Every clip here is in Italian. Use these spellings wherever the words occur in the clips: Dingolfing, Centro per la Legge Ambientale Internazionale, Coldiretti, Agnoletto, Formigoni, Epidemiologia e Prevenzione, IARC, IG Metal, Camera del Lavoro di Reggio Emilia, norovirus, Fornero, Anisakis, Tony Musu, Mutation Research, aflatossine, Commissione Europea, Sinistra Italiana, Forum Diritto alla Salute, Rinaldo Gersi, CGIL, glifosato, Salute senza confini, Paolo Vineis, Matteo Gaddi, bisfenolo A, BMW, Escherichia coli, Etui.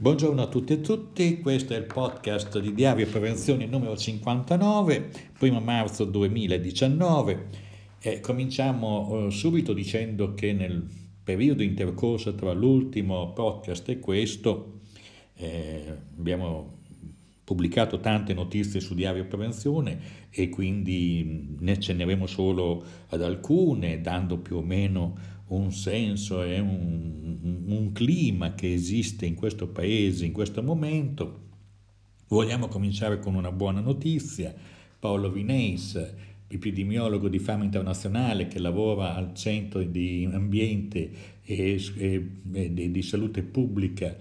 Buongiorno a tutti e tutti, questo è il podcast di Diario e Prevenzione numero 59, 1 marzo 2019. Cominciamo subito dicendo che nel periodo intercorso tra l'ultimo podcast e questo abbiamo pubblicato tante notizie su Diario e Prevenzione e quindi ne accenneremo solo ad alcune, dando più o meno un senso e un clima che esiste in questo paese in questo momento. Vogliamo cominciare con una buona notizia. Paolo Vineis, epidemiologo di fama internazionale che lavora al Centro di Ambiente e di Salute Pubblica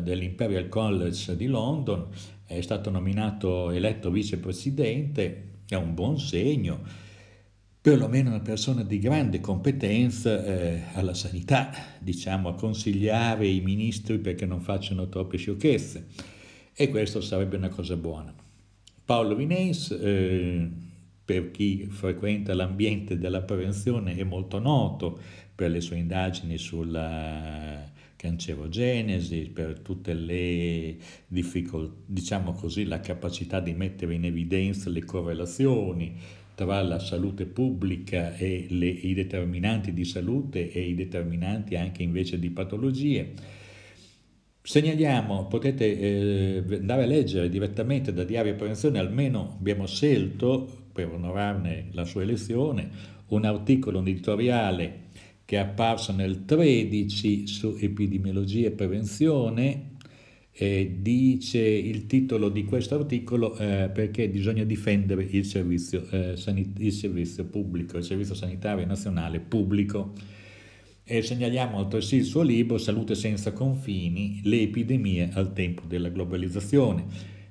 dell'Imperial College di London, è stato eletto vicepresidente. È un buon segno, perlomeno una persona di grande competenza alla sanità, a consigliare i ministri perché non facciano troppe sciocchezze, e questo sarebbe una cosa buona. Paolo Vineis, per chi frequenta l'ambiente della prevenzione, è molto noto per le sue indagini sulla cancerogenesi, per tutte le difficoltà, la capacità di mettere in evidenza le correlazioni tra la salute pubblica e i determinanti di salute e i determinanti anche invece di patologie. Segnaliamo, potete andare a leggere direttamente da Diario e Prevenzione, almeno abbiamo scelto, per onorarne la sua elezione, un articolo editoriale che è apparso nel 13 su Epidemiologia e Prevenzione. Dice il titolo di questo articolo perché bisogna difendere il servizio sanitario nazionale pubblico, e segnaliamo altresì il suo libro Salute senza confini, le epidemie al tempo della globalizzazione.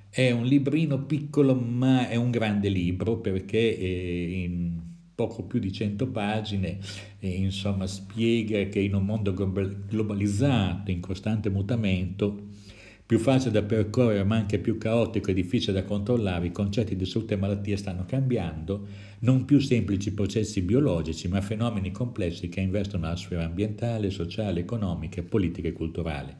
È un librino piccolo ma è un grande libro, perché in poco più di 100 pagine spiega che in un mondo globalizzato in costante mutamento, più facile da percorrere ma anche più caotico e difficile da controllare, i concetti di salute e malattie stanno cambiando, non più semplici processi biologici ma fenomeni complessi che investono la sfera ambientale, sociale, economica, politica e culturale.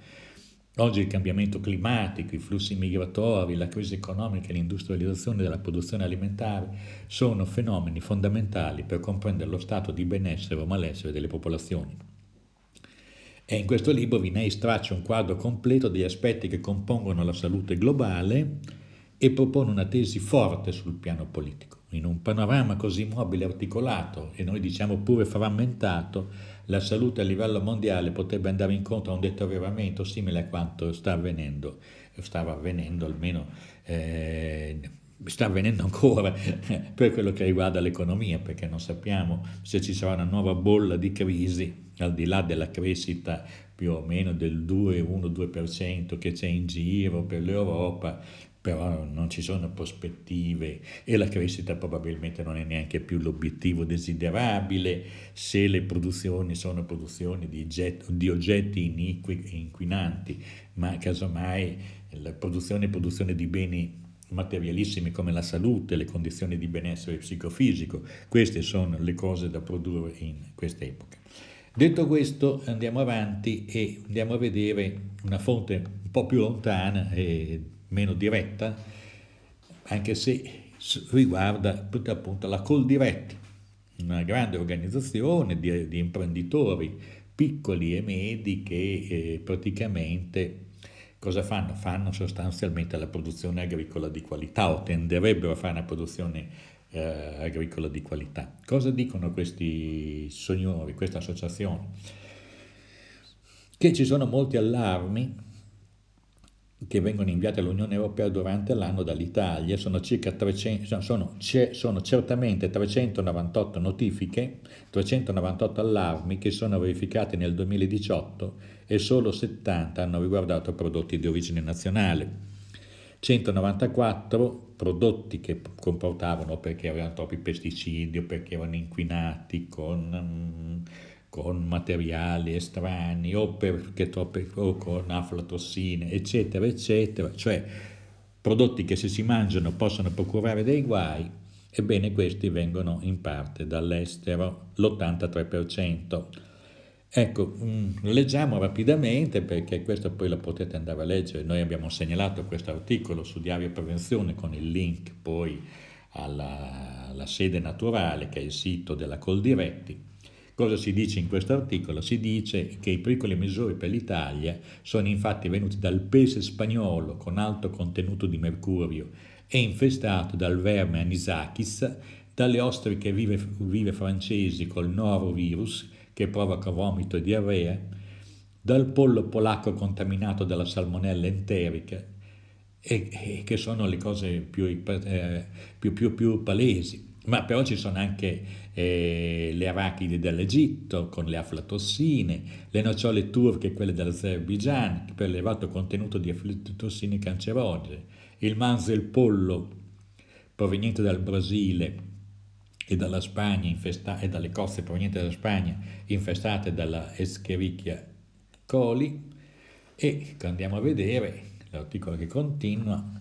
Oggi il cambiamento climatico, i flussi migratori, la crisi economica e l'industrializzazione della produzione alimentare sono fenomeni fondamentali per comprendere lo stato di benessere o malessere delle popolazioni. E in questo libro Vineis traccia un quadro completo degli aspetti che compongono la salute globale e propone una tesi forte sul piano politico. In un panorama così mobile e articolato, e noi pure frammentato, la salute a livello mondiale potrebbe andare incontro a un deterioramento simile a quanto sta avvenendo ancora per quello che riguarda l'economia, perché non sappiamo se ci sarà una nuova bolla di crisi al di là della crescita più o meno del 2,1-2% che c'è in giro per l'Europa, però non ci sono prospettive e la crescita probabilmente non è neanche più l'obiettivo desiderabile se le produzioni sono produzioni di oggetti inquinanti, ma casomai la produzione di beni materialissimi come la salute, le condizioni di benessere psicofisico. Queste sono le cose da produrre in questa epoca. Detto questo, andiamo avanti e andiamo a vedere una fonte un po' più lontana e meno diretta, anche se riguarda tutta appunto la Coldiretti, una grande organizzazione di imprenditori piccoli e medi che praticamente cosa fanno? Fanno sostanzialmente la produzione agricola di qualità, o tenderebbero a fare una produzione agricola di qualità. Cosa dicono questi signori, questa associazione? Che ci sono molti allarmi che vengono inviati all'Unione Europea durante l'anno dall'Italia, sono certamente 398 notifiche, 398 allarmi che sono verificati nel 2018 e solo 70 hanno riguardato prodotti di origine nazionale. 194 prodotti che comportavano perché avevano troppi pesticidi o perché erano inquinati con materiali estranei o con aflatossine, eccetera, eccetera, cioè prodotti che se si mangiano possono procurare dei guai. Ebbene, questi vengono in parte dall'estero, l'83%. Ecco, leggiamo rapidamente, perché questo poi lo potete andare a leggere. Noi abbiamo segnalato questo articolo su Diario e Prevenzione con il link poi alla sede naturale, che è il sito della Coldiretti. Cosa si dice in questo articolo? Si dice che i piccoli misuri per l'Italia sono infatti venuti dal pesce spagnolo con alto contenuto di mercurio e infestato dal verme Anisakis, dalle ostriche vive francesi col norovirus che provoca vomito e diarrea, dal pollo polacco contaminato dalla salmonella enterica, e che sono le cose più palesi. Ma però ci sono anche le arachidi dell'Egitto con le aflatossine, le nocciole turche e quelle dell'Azerbaigian per l'elevato contenuto di aflatossine cancerogene, il manzo e il pollo proveniente dal Brasile e dalla Spagna e dalle coste provenienti dalla Spagna infestate dalla Escherichia coli. E andiamo a vedere l'articolo che continua.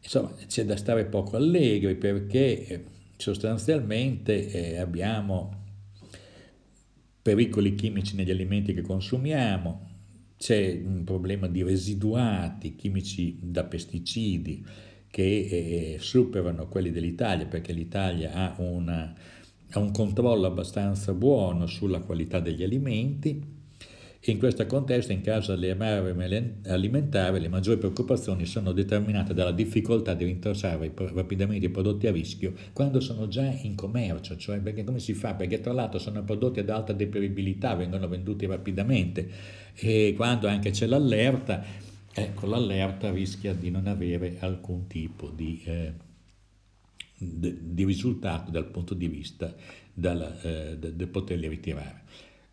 Insomma, c'è da stare poco allegri, perché sostanzialmente abbiamo pericoli chimici negli alimenti che consumiamo, c'è un problema di residuati chimici da pesticidi che superano quelli dell'Italia, perché l'Italia ha un controllo abbastanza buono sulla qualità degli alimenti. In questo contesto, in caso delle emergenze alimentari, le maggiori preoccupazioni sono determinate dalla difficoltà di rintracciare rapidamente i prodotti a rischio quando sono già in commercio, cioè perché come si fa? Perché tra l'altro sono prodotti ad alta deperibilità, vengono venduti rapidamente, e quando anche c'è l'allerta, ecco, l'allerta rischia di non avere alcun tipo di risultato dal punto di vista del poterli ritirare.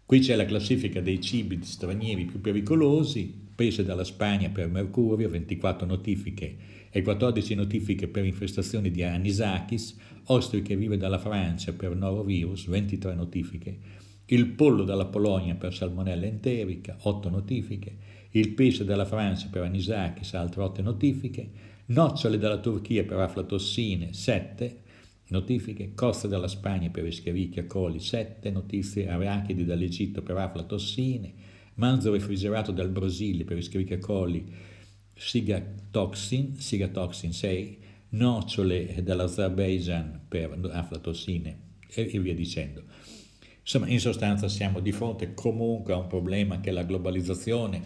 Qui c'è la classifica dei cibi stranieri più pericolosi, prese dalla Spagna per mercurio, 24 notifiche e 14 notifiche per infestazioni di Anisakis, ostriche vive dalla Francia per norovirus, 23 notifiche, il pollo dalla Polonia per salmonella enterica, 8 notifiche, il pesce dalla Francia per Anisakis, altre 8 notifiche, nocciole dalla Turchia per aflatossine, 7 notifiche, costa dalla Spagna per Escherichia coli, 7 notizie, arachidi dall'Egitto per aflatossine, manzo refrigerato dal Brasile per Escherichia coli, sigatoxin 6, nocciole dall'Azerbaigian per aflatossine e via dicendo. Insomma, in sostanza siamo di fronte comunque a un problema che la globalizzazione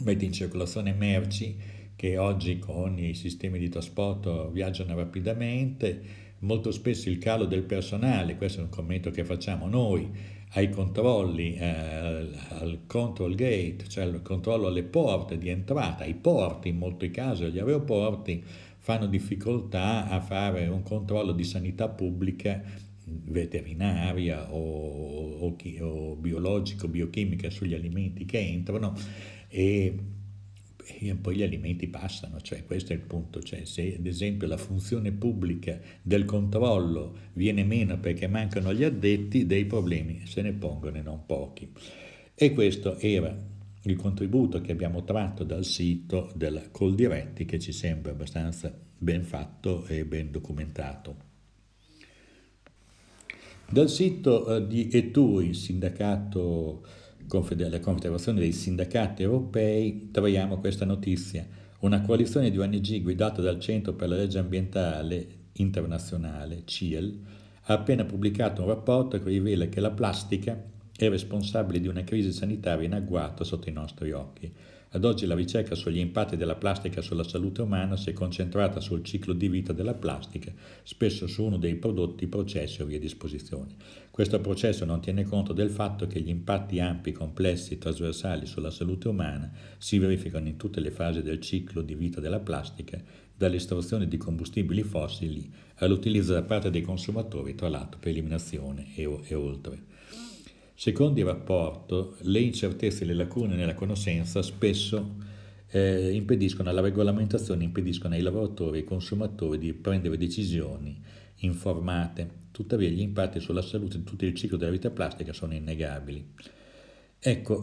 mette in circolazione merci che oggi con i sistemi di trasporto viaggiano rapidamente. Molto spesso il calo del personale, questo è un commento che facciamo noi, ai controlli, al control gate, cioè al controllo alle porte di entrata, ai porti in molti casi, agli aeroporti, fanno difficoltà a fare un controllo di sanità pubblica veterinaria o biologico, biochimica sugli alimenti che entrano, e poi gli alimenti passano, cioè questo è il punto, cioè se ad esempio la funzione pubblica del controllo viene meno perché mancano gli addetti, dei problemi se ne pongono e non pochi. E questo era il contributo che abbiamo tratto dal sito della Coldiretti, che ci sembra abbastanza ben fatto e ben documentato. Dal sito di Etui, sindacato la Confederazione dei Sindacati Europei, troviamo questa notizia. Una coalizione di ONG guidata dal Centro per la Legge Ambientale Internazionale, CGIL, ha appena pubblicato un rapporto che rivela che la plastica è responsabile di una crisi sanitaria in agguato sotto i nostri occhi. Ad oggi la ricerca sugli impatti della plastica sulla salute umana si è concentrata sul ciclo di vita della plastica, spesso su uno dei prodotti, processi o vie di esposizione. Questo processo non tiene conto del fatto che gli impatti ampi, complessi e trasversali sulla salute umana si verificano in tutte le fasi del ciclo di vita della plastica, dall'estrazione di combustibili fossili all'utilizzo da parte dei consumatori, tra l'altro per eliminazione e oltre. Secondo il rapporto, le incertezze e le lacune nella conoscenza spesso impediscono alla regolamentazione, impediscono ai lavoratori e ai consumatori di prendere decisioni informate. Tuttavia gli impatti sulla salute di tutto il ciclo della vita plastica sono innegabili. Ecco,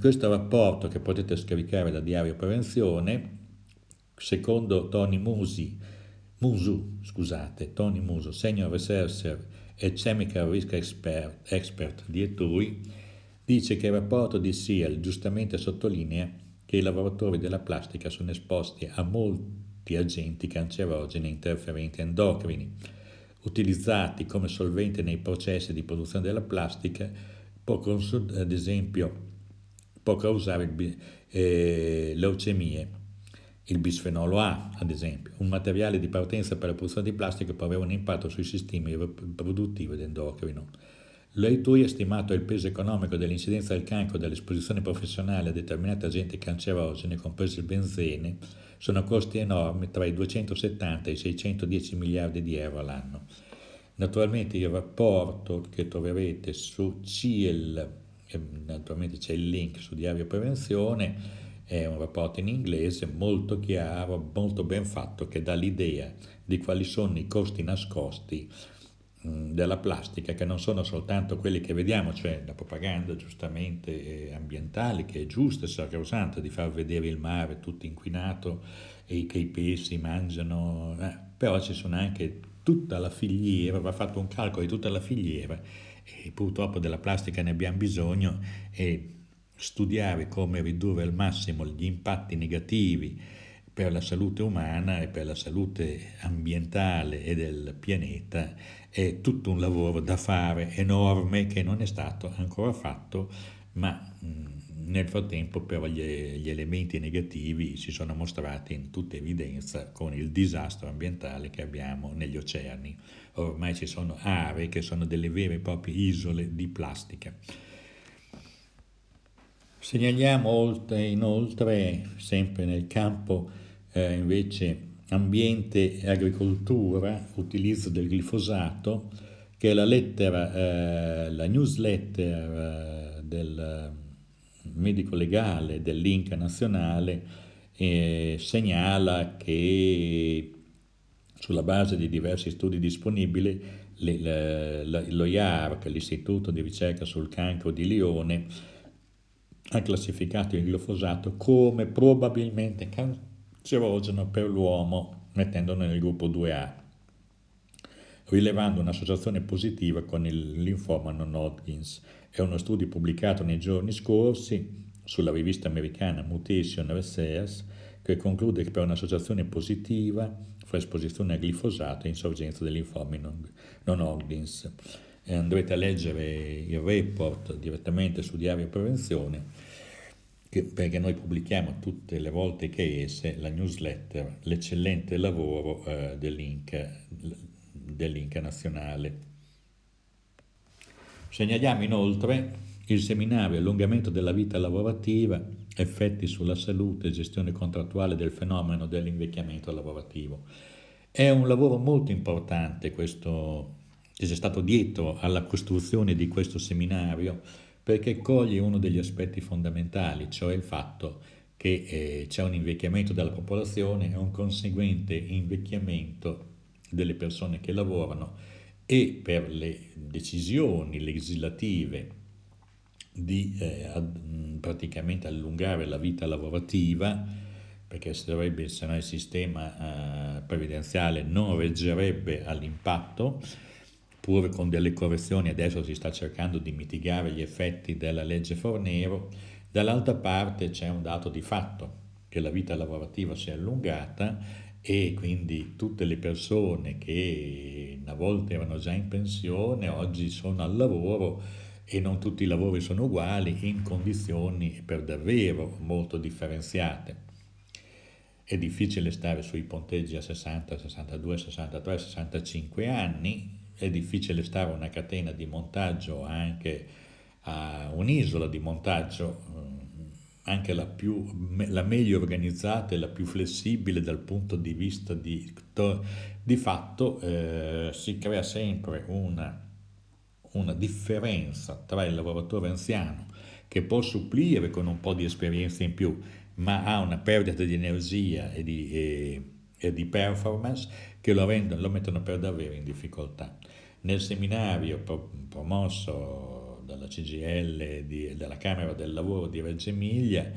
questo rapporto che potete scaricare da Diario Prevenzione, secondo Tony Musu, Senior Researcher e Chemical Risk Expert di Etui, dice che il rapporto di SIAL giustamente sottolinea che i lavoratori della plastica sono esposti a molti agenti cancerogeni e interferenti endocrini, utilizzati come solvente nei processi di produzione della plastica, ad esempio può causare leucemie. Il bisfenolo A, ad esempio, un materiale di partenza per la produzione di plastica, può avere un impatto sui sistemi produttivi ed endocrino. L'Etui ha stimato il peso economico dell'incidenza del cancro dell'esposizione professionale a determinati agenti cancerogeni, compreso il benzene, sono costi enormi, tra i 270 e i 610 miliardi di euro all'anno. Naturalmente il rapporto che troverete su CGIL, naturalmente c'è il link su Diario Prevenzione, è un rapporto in inglese molto chiaro, molto ben fatto, che dà l'idea di quali sono i costi nascosti della plastica, che non sono soltanto quelli che vediamo, cioè la propaganda giustamente ambientale, che è giusta e sacrosanta, di far vedere il mare tutto inquinato e che i pesci mangiano, però ci sono anche tutta la filiera, va fatto un calcolo di tutta la filiera, e purtroppo della plastica ne abbiamo bisogno, e studiare come ridurre al massimo gli impatti negativi per la salute umana e per la salute ambientale e del pianeta è tutto un lavoro da fare enorme, che non è stato ancora fatto, ma nel frattempo però gli elementi negativi si sono mostrati in tutta evidenza con il disastro ambientale che abbiamo negli oceani. Ormai ci sono aree che sono delle vere e proprie isole di plastica. Segnaliamo inoltre, sempre nel campo invece ambiente e agricoltura, utilizzo del glifosato, che la newsletter del medico legale dell'Inca nazionale segnala che sulla base di diversi studi disponibili lo IARC, l'Istituto di Ricerca sul Cancro di Lione, ha classificato il glifosato come probabilmente cancerogeno per l'uomo, mettendolo nel gruppo 2A, rilevando un'associazione positiva con il linfoma non Hodgkin. È uno studio pubblicato nei giorni scorsi sulla rivista americana Mutation Research, che conclude che per un'associazione positiva fra esposizione a glifosato e insorgenza del linfoma non Hodgkin. Andrete a leggere il report direttamente su Diario Prevenzione, perché noi pubblichiamo tutte le volte che esce la newsletter, l'eccellente lavoro dell'Inca nazionale. Segnaliamo inoltre il seminario Allungamento della vita lavorativa, effetti sulla salute e gestione contrattuale del fenomeno dell'invecchiamento lavorativo. È un lavoro molto importante questo, c'è stato dietro alla costruzione di questo seminario, perché coglie uno degli aspetti fondamentali, cioè il fatto che c'è un invecchiamento della popolazione e un conseguente invecchiamento delle persone che lavorano, e per le decisioni legislative di praticamente allungare la vita lavorativa, perché se no il sistema previdenziale non reggerebbe all'impatto, pur con delle correzioni. Adesso si sta cercando di mitigare gli effetti della legge Fornero. Dall'altra parte c'è un dato di fatto, che la vita lavorativa si è allungata, e quindi tutte le persone che una volta erano già in pensione oggi sono al lavoro, e non tutti i lavori sono uguali, in condizioni per davvero molto differenziate. È difficile stare sui ponteggi a 60, 62, 63, 65 anni, è difficile stare a una catena di montaggio, anche a un'isola di montaggio, anche la meglio organizzata e la più flessibile dal punto di vista di fatto, si crea sempre una differenza tra il lavoratore anziano, che può supplire con un po' di esperienza in più, ma ha una perdita di energia e di performance che lo mettono per davvero in difficoltà. Nel seminario promosso dalla CGIL della Camera del Lavoro di Reggio Emilia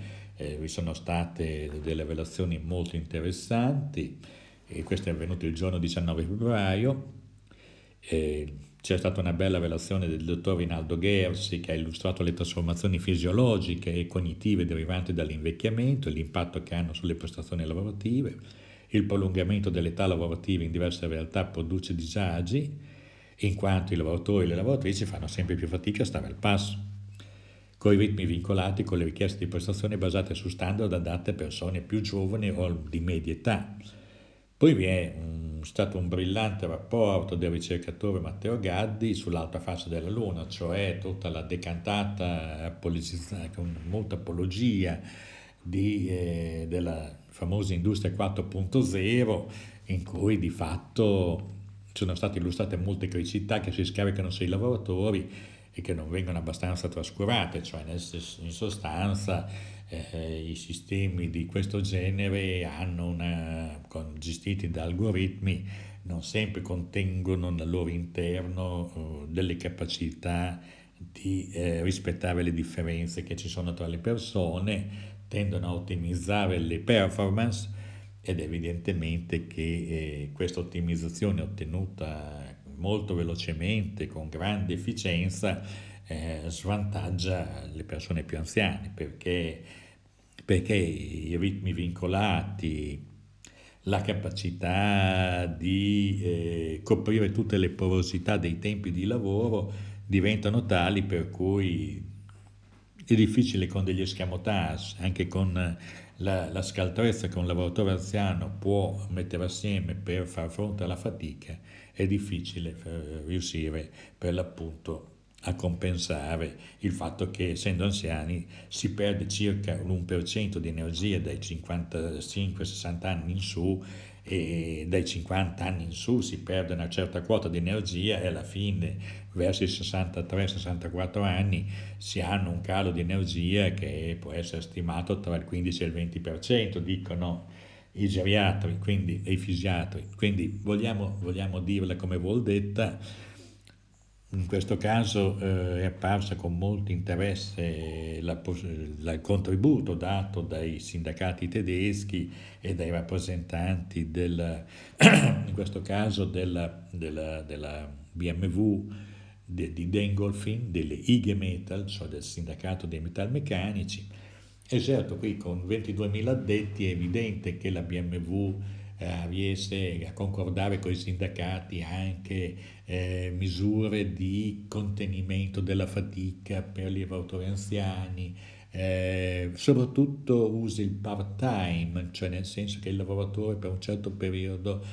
vi sono state delle relazioni molto interessanti, e questo è avvenuto il giorno 19 febbraio. C'è stata una bella relazione del dottor Rinaldo Gersi che ha illustrato le trasformazioni fisiologiche e cognitive derivanti dall'invecchiamento e l'impatto che hanno sulle prestazioni lavorative. Il prolungamento dell'età lavorativa in diverse realtà produce disagi, in quanto i lavoratori e le lavoratrici fanno sempre più fatica a stare al passo con i ritmi vincolati, con le richieste di prestazioni basate su standard adatte a persone più giovani o di media età. Poi vi è stato un brillante rapporto del ricercatore Matteo Gaddi sull'altra faccia della luna, cioè tutta la decantata apologizzazione, con molta apologia della famosa industria 4.0, in cui di fatto sono state illustrate molte criticità che si scaricano sui lavoratori e che non vengono abbastanza trascurate, cioè in sostanza i sistemi di questo genere hanno gestiti da algoritmi, non sempre contengono nel loro interno delle capacità di rispettare le differenze che ci sono tra le persone, tendono a ottimizzare le performance ed evidentemente che questa ottimizzazione ottenuta molto velocemente con grande efficienza svantaggia le persone più anziane perché i ritmi vincolati, la capacità di coprire tutte le porosità dei tempi di lavoro diventano tali per cui è difficile con degli escamotage, anche con la scaltrezza che un lavoratore anziano può mettere assieme per far fronte alla fatica, è difficile riuscire per l'appunto a compensare il fatto che essendo anziani si perde circa l'1% di energia dai 55-60 anni in su e dai 50 anni in su si perde una certa quota di energia e alla fine verso i 63-64 anni si hanno un calo di energia che può essere stimato tra il 15 e il 20%, dicono i geriatri e i fisiatri, quindi vogliamo dirla come vuol detta. In questo caso è apparsa con molto interesse il contributo dato dai sindacati tedeschi e dai rappresentanti della BMW di Dingolfing, delle IG Metal, cioè del sindacato dei metalmeccanici. E certo qui con 22.000 addetti è evidente che la BMW riesce a concordare con i sindacati anche misure di contenimento della fatica per gli lavoratori anziani, soprattutto usa il part-time, cioè nel senso che il lavoratore per un certo periodo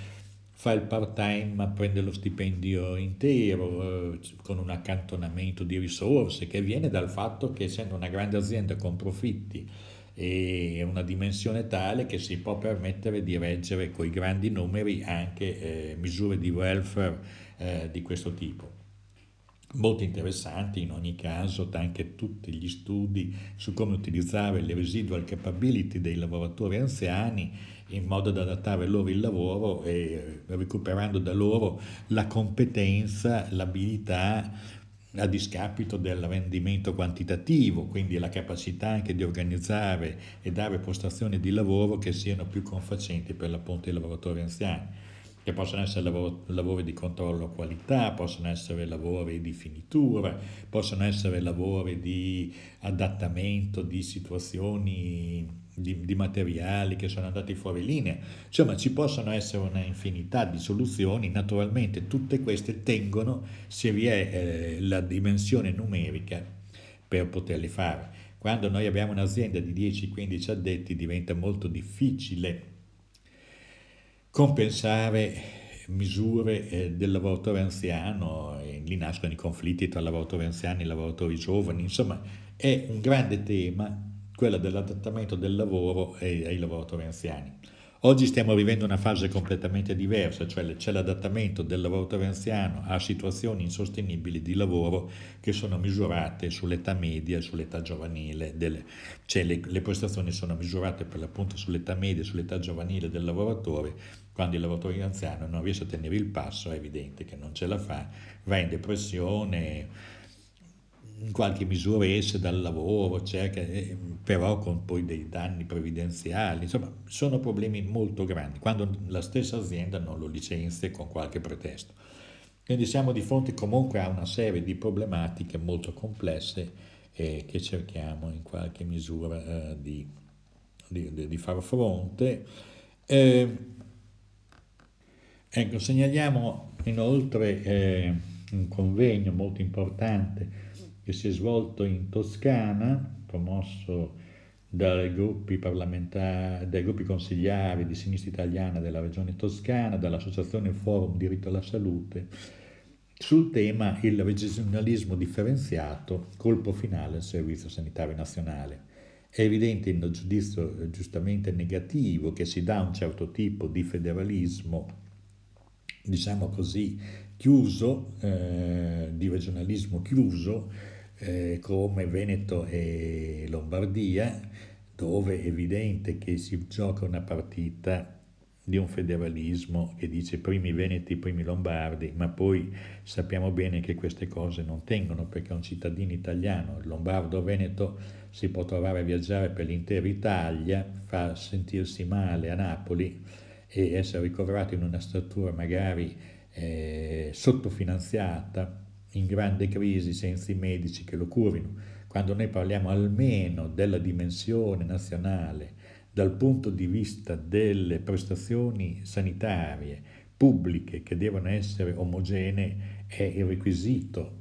fa il part-time ma prende lo stipendio intero con un accantonamento di risorse che viene dal fatto che essendo una grande azienda con profitti e una dimensione tale che si può permettere di reggere con i grandi numeri anche misure di welfare di questo tipo. Molto interessanti in ogni caso anche tutti gli studi su come utilizzare le residual capability dei lavoratori anziani in modo da adattare loro il lavoro e recuperando da loro la competenza, l'abilità a discapito del rendimento quantitativo, quindi la capacità anche di organizzare e dare postazioni di lavoro che siano più confacenti per l'appunto ai lavoratori anziani, che possono essere lavori di controllo qualità, possono essere lavori di finitura, possono essere lavori di adattamento di situazioni di materiali che sono andati fuori linea, insomma ci possono essere una infinità di soluzioni, naturalmente tutte queste tengono se vi è la dimensione numerica per poterle fare. Quando noi abbiamo un'azienda di 10-15 addetti diventa molto difficile compensare misure del lavoratore anziano e lì nascono i conflitti tra lavoratori anziani e lavoratori giovani, insomma è un grande tema quella dell'adattamento del lavoro ai lavoratori anziani. Oggi stiamo vivendo una fase completamente diversa, cioè c'è l'adattamento del lavoratore anziano a situazioni insostenibili di lavoro che sono misurate sull'età media e sull'età giovanile, cioè le prestazioni sono misurate per l'appunto sull'età media e sull'età giovanile del lavoratore. Quando il lavoratore anziano non riesce a tenere il passo è evidente che non ce la fa, va in depressione, in qualche misura esce dal lavoro, cerca, però con poi dei danni previdenziali, insomma sono problemi molto grandi, quando la stessa azienda non lo licenzia con qualche pretesto. Quindi siamo di fronte comunque a una serie di problematiche molto complesse che cerchiamo in qualche misura di far fronte. Ecco, segnaliamo inoltre un convegno molto importante che si è svolto in Toscana, promosso dai gruppi parlamentari, dai gruppi consigliari di Sinistra Italiana della Regione Toscana, dall'associazione Forum Diritto alla Salute, sul tema il regionalismo differenziato, colpo finale al Servizio Sanitario Nazionale. È evidente il giudizio giustamente negativo che si dà a un certo tipo di federalismo, diciamo così, chiuso, di regionalismo chiuso, come Veneto e Lombardia, dove è evidente che si gioca una partita di un federalismo che dice primi veneti, primi lombardi, ma poi sappiamo bene che queste cose non tengono, perché un cittadino italiano, lombardo o veneto, si può trovare a viaggiare per l'intera Italia, far sentirsi male a Napoli e essere ricoverato in una struttura magari sottofinanziata, in grande crisi, senza i medici che lo curino. Quando noi parliamo almeno della dimensione nazionale dal punto di vista delle prestazioni sanitarie pubbliche che devono essere omogenee, è il requisito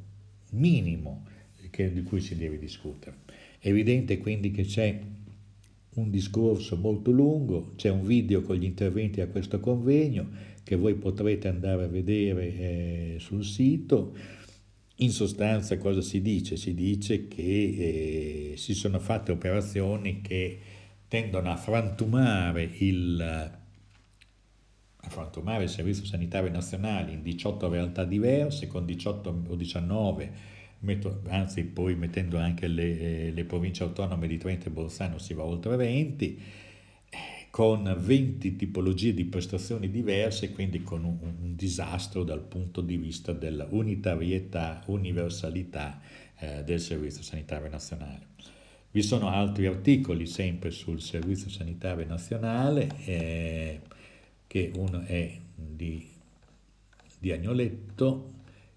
minimo di cui si deve discutere. È evidente quindi che c'è un discorso molto lungo, c'è un video con gli interventi a questo convegno che voi potrete andare a vedere sul sito. In sostanza cosa si dice? Si dice che si sono fatte operazioni che tendono a frantumare il Servizio Sanitario Nazionale in 18 realtà diverse, con 18 o 19, anzi poi mettendo anche le province autonome di Trento e Bolzano si va oltre 20, con 20 tipologie di prestazioni diverse, quindi con un disastro dal punto di vista della unitarietà, universalità del Servizio Sanitario Nazionale. Vi sono altri articoli sempre sul Servizio Sanitario Nazionale, che uno è di Agnoletto,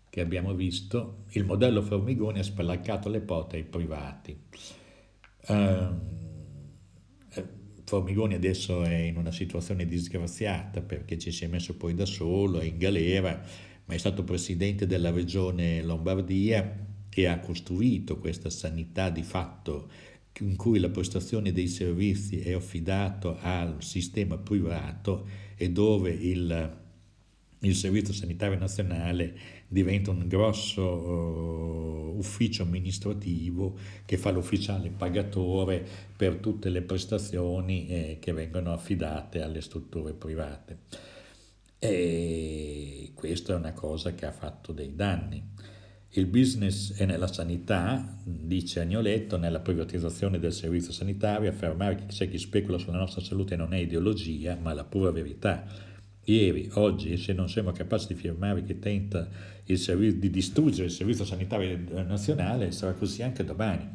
che abbiamo visto, il modello Formigoni ha spalancate le porte ai privati. Formigoni adesso è in una situazione disgraziata perché ci si è messo poi da solo, è in galera, ma è stato presidente della Regione Lombardia e ha costruito questa sanità di fatto in cui la prestazione dei servizi è affidata al sistema privato e dove il Servizio Sanitario Nazionale diventa un grosso ufficio amministrativo che fa l'ufficiale pagatore per tutte le prestazioni che vengono affidate alle strutture private. E questa è una cosa che ha fatto dei danni. Il business è nella sanità, dice Agnoletto, nella privatizzazione del servizio sanitario, affermare che c'è chi specula sulla nostra salute non è ideologia, ma la pura verità. Ieri, oggi, se non siamo capaci di firmare chi tenta di distruggere il Servizio Sanitario Nazionale, sarà così anche domani.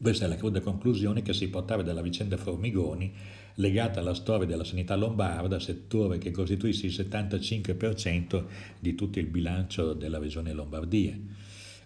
Questa è la cruda conclusione che si può trarre dalla vicenda Formigoni, legata alla storia della sanità lombarda, settore che costituisce il 75% di tutto il bilancio della regione Lombardia.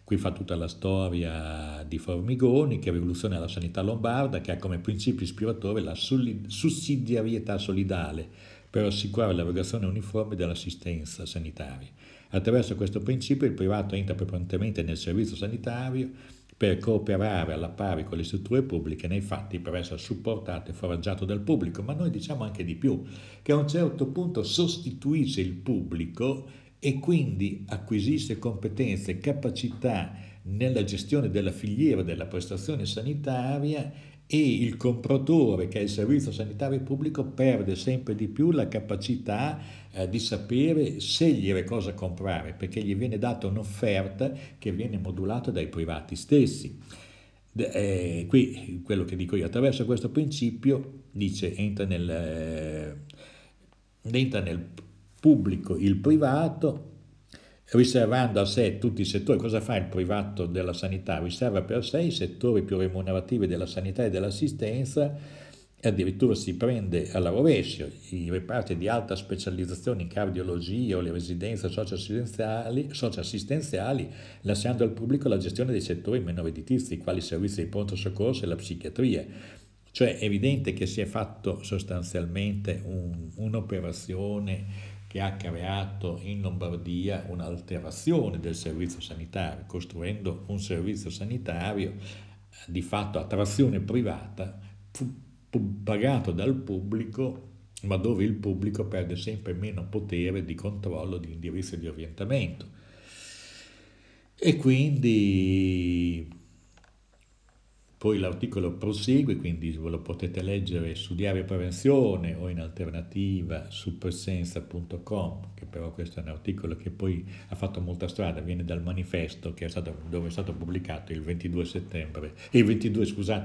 Qui fa tutta la storia di Formigoni, che rivoluziona la sanità lombarda, che ha come principio ispiratore la sussidiarietà solidale, per assicurare l'erogazione uniforme dell'assistenza sanitaria. Attraverso questo principio il privato entra prepotentemente nel servizio sanitario per cooperare alla pari con le strutture pubbliche, nei fatti per essere supportato e foraggiato dal pubblico, ma noi diciamo anche di più, che a un certo punto sostituisce il pubblico e quindi acquisisce competenze e capacità nella gestione della filiera della prestazione sanitaria, e il compratore, che è il servizio sanitario pubblico, perde sempre di più la capacità di sapere scegliere cosa comprare, perché gli viene data un'offerta che viene modulata dai privati stessi. Qui quello che dico io, attraverso questo principio, dice, entra nel pubblico il privato, riservando a sé tutti i settori. Cosa fa il privato della sanità? Riserva per sé i settori più remunerativi della sanità e dell'assistenza e addirittura si prende alla rovescia i reparti di alta specializzazione in cardiologia o le residenze socioassistenziali, lasciando al pubblico la gestione dei settori meno redditizi, quali i servizi di pronto soccorso e la psichiatria. Cioè è evidente che si è fatto sostanzialmente un'operazione che ha creato in Lombardia un'alterazione del servizio sanitario, costruendo un servizio sanitario di fatto a trazione privata, pagato dal pubblico, ma dove il pubblico perde sempre meno potere di controllo, di indirizzo e di orientamento. E quindi... Poi l'articolo prosegue, quindi lo potete leggere su Diario Prevenzione o in alternativa su presenza.com, che però questo è un articolo che poi ha fatto molta strada, viene dal manifesto che è stato pubblicato il 22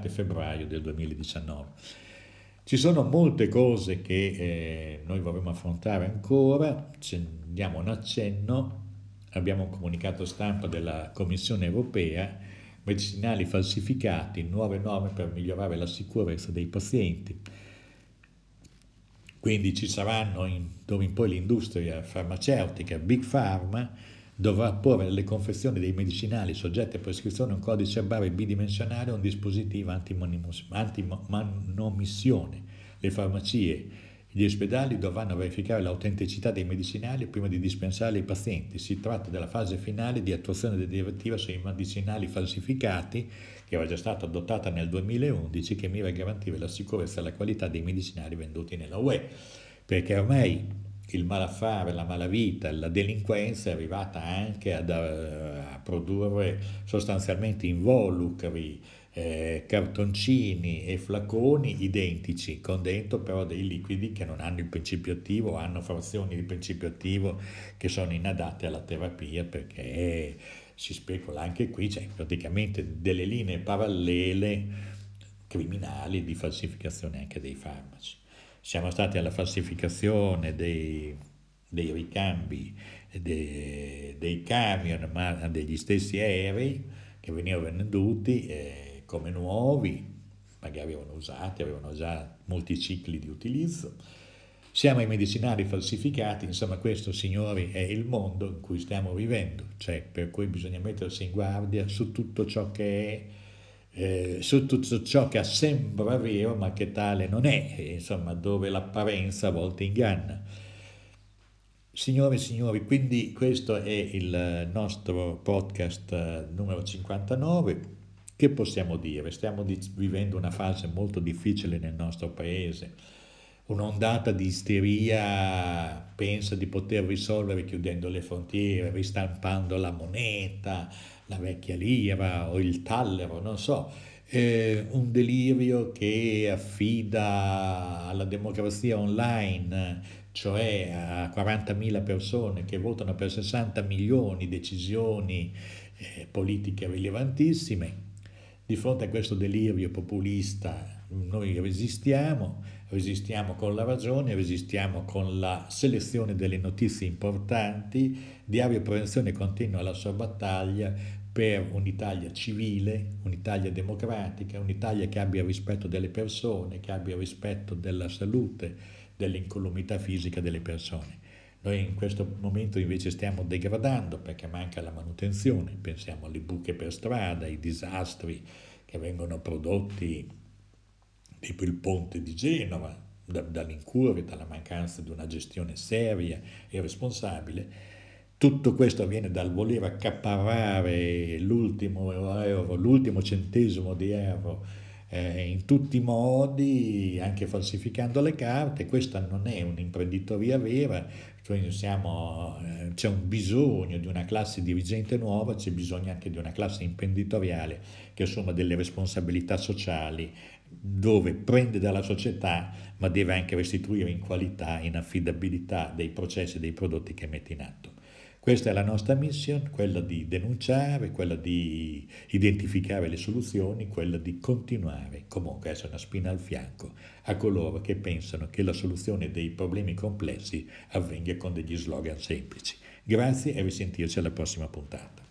febbraio del 2019. Ci sono molte cose che noi vorremmo affrontare ancora, ci diamo un accenno, abbiamo un comunicato stampa della Commissione Europea, medicinali falsificati, nuove norme per migliorare la sicurezza dei pazienti. Quindi ci saranno, d'ora in poi, l'industria farmaceutica, Big Pharma, dovrà porre nelle confezioni dei medicinali soggetti a prescrizione un codice barre bidimensionale o un dispositivo antimanomissione. Le farmacie, gli ospedali dovranno verificare l'autenticità dei medicinali prima di dispensarli ai pazienti. Si tratta della fase finale di attuazione della direttiva sui medicinali falsificati, che era già stata adottata nel 2011, che mira a garantire la sicurezza e la qualità dei medicinali venduti nella UE, perché ormai il malaffare, la malavita, la delinquenza è arrivata anche a produrre sostanzialmente involucri, cartoncini e flaconi identici, con dentro però dei liquidi che non hanno il principio attivo, hanno frazioni di principio attivo che sono inadatte alla terapia, perché si specula anche qui, cioè praticamente delle linee parallele criminali di falsificazione anche dei farmaci. Siamo stati alla falsificazione dei ricambi dei camion, ma degli stessi aerei che venivano venduti come nuovi, magari erano usati, avevano già molti cicli di utilizzo. Siamo ai medicinali falsificati, insomma questo, signori, è il mondo in cui stiamo vivendo, cioè per cui bisogna mettersi in guardia su tutto ciò che è, su tutto ciò che sembra vero ma che tale non è, insomma dove l'apparenza a volte inganna. Signore e signori, quindi questo è il nostro podcast numero 59. Che possiamo dire? Stiamo vivendo una fase molto difficile nel nostro paese, un'ondata di isteria pensa di poter risolvere chiudendo le frontiere, ristampando la moneta, la vecchia lira o il tallero, non so, un delirio che affida alla democrazia online, cioè a 40.000 persone che votano per 60 milioni decisioni politiche rilevantissime. Di fronte a questo delirio populista noi resistiamo con la ragione, resistiamo con la selezione delle notizie importanti. Diario Prevenzione continua la sua battaglia per un'Italia civile, un'Italia democratica, un'Italia che abbia rispetto delle persone, che abbia rispetto della salute, dell'incolumità fisica delle persone. Noi in questo momento invece stiamo degradando perché manca la manutenzione, pensiamo alle buche per strada, ai disastri che vengono prodotti, tipo il ponte di Genova, dall'incuria, dalla mancanza di una gestione seria e responsabile. Tutto questo viene dal voler accaparrare l'ultimo centesimo di euro in tutti i modi, anche falsificando le carte. Questa non è un'imprenditoria vera, cioè c'è un bisogno di una classe dirigente nuova, c'è bisogno anche di una classe imprenditoriale che assuma delle responsabilità sociali, dove prende dalla società ma deve anche restituire in qualità, in affidabilità dei processi e dei prodotti che mette in atto. Questa è la nostra mission, quella di denunciare, quella di identificare le soluzioni, quella di continuare comunque a essere una spina al fianco a coloro che pensano che la soluzione dei problemi complessi avvenga con degli slogan semplici. Grazie e risentirci alla prossima puntata.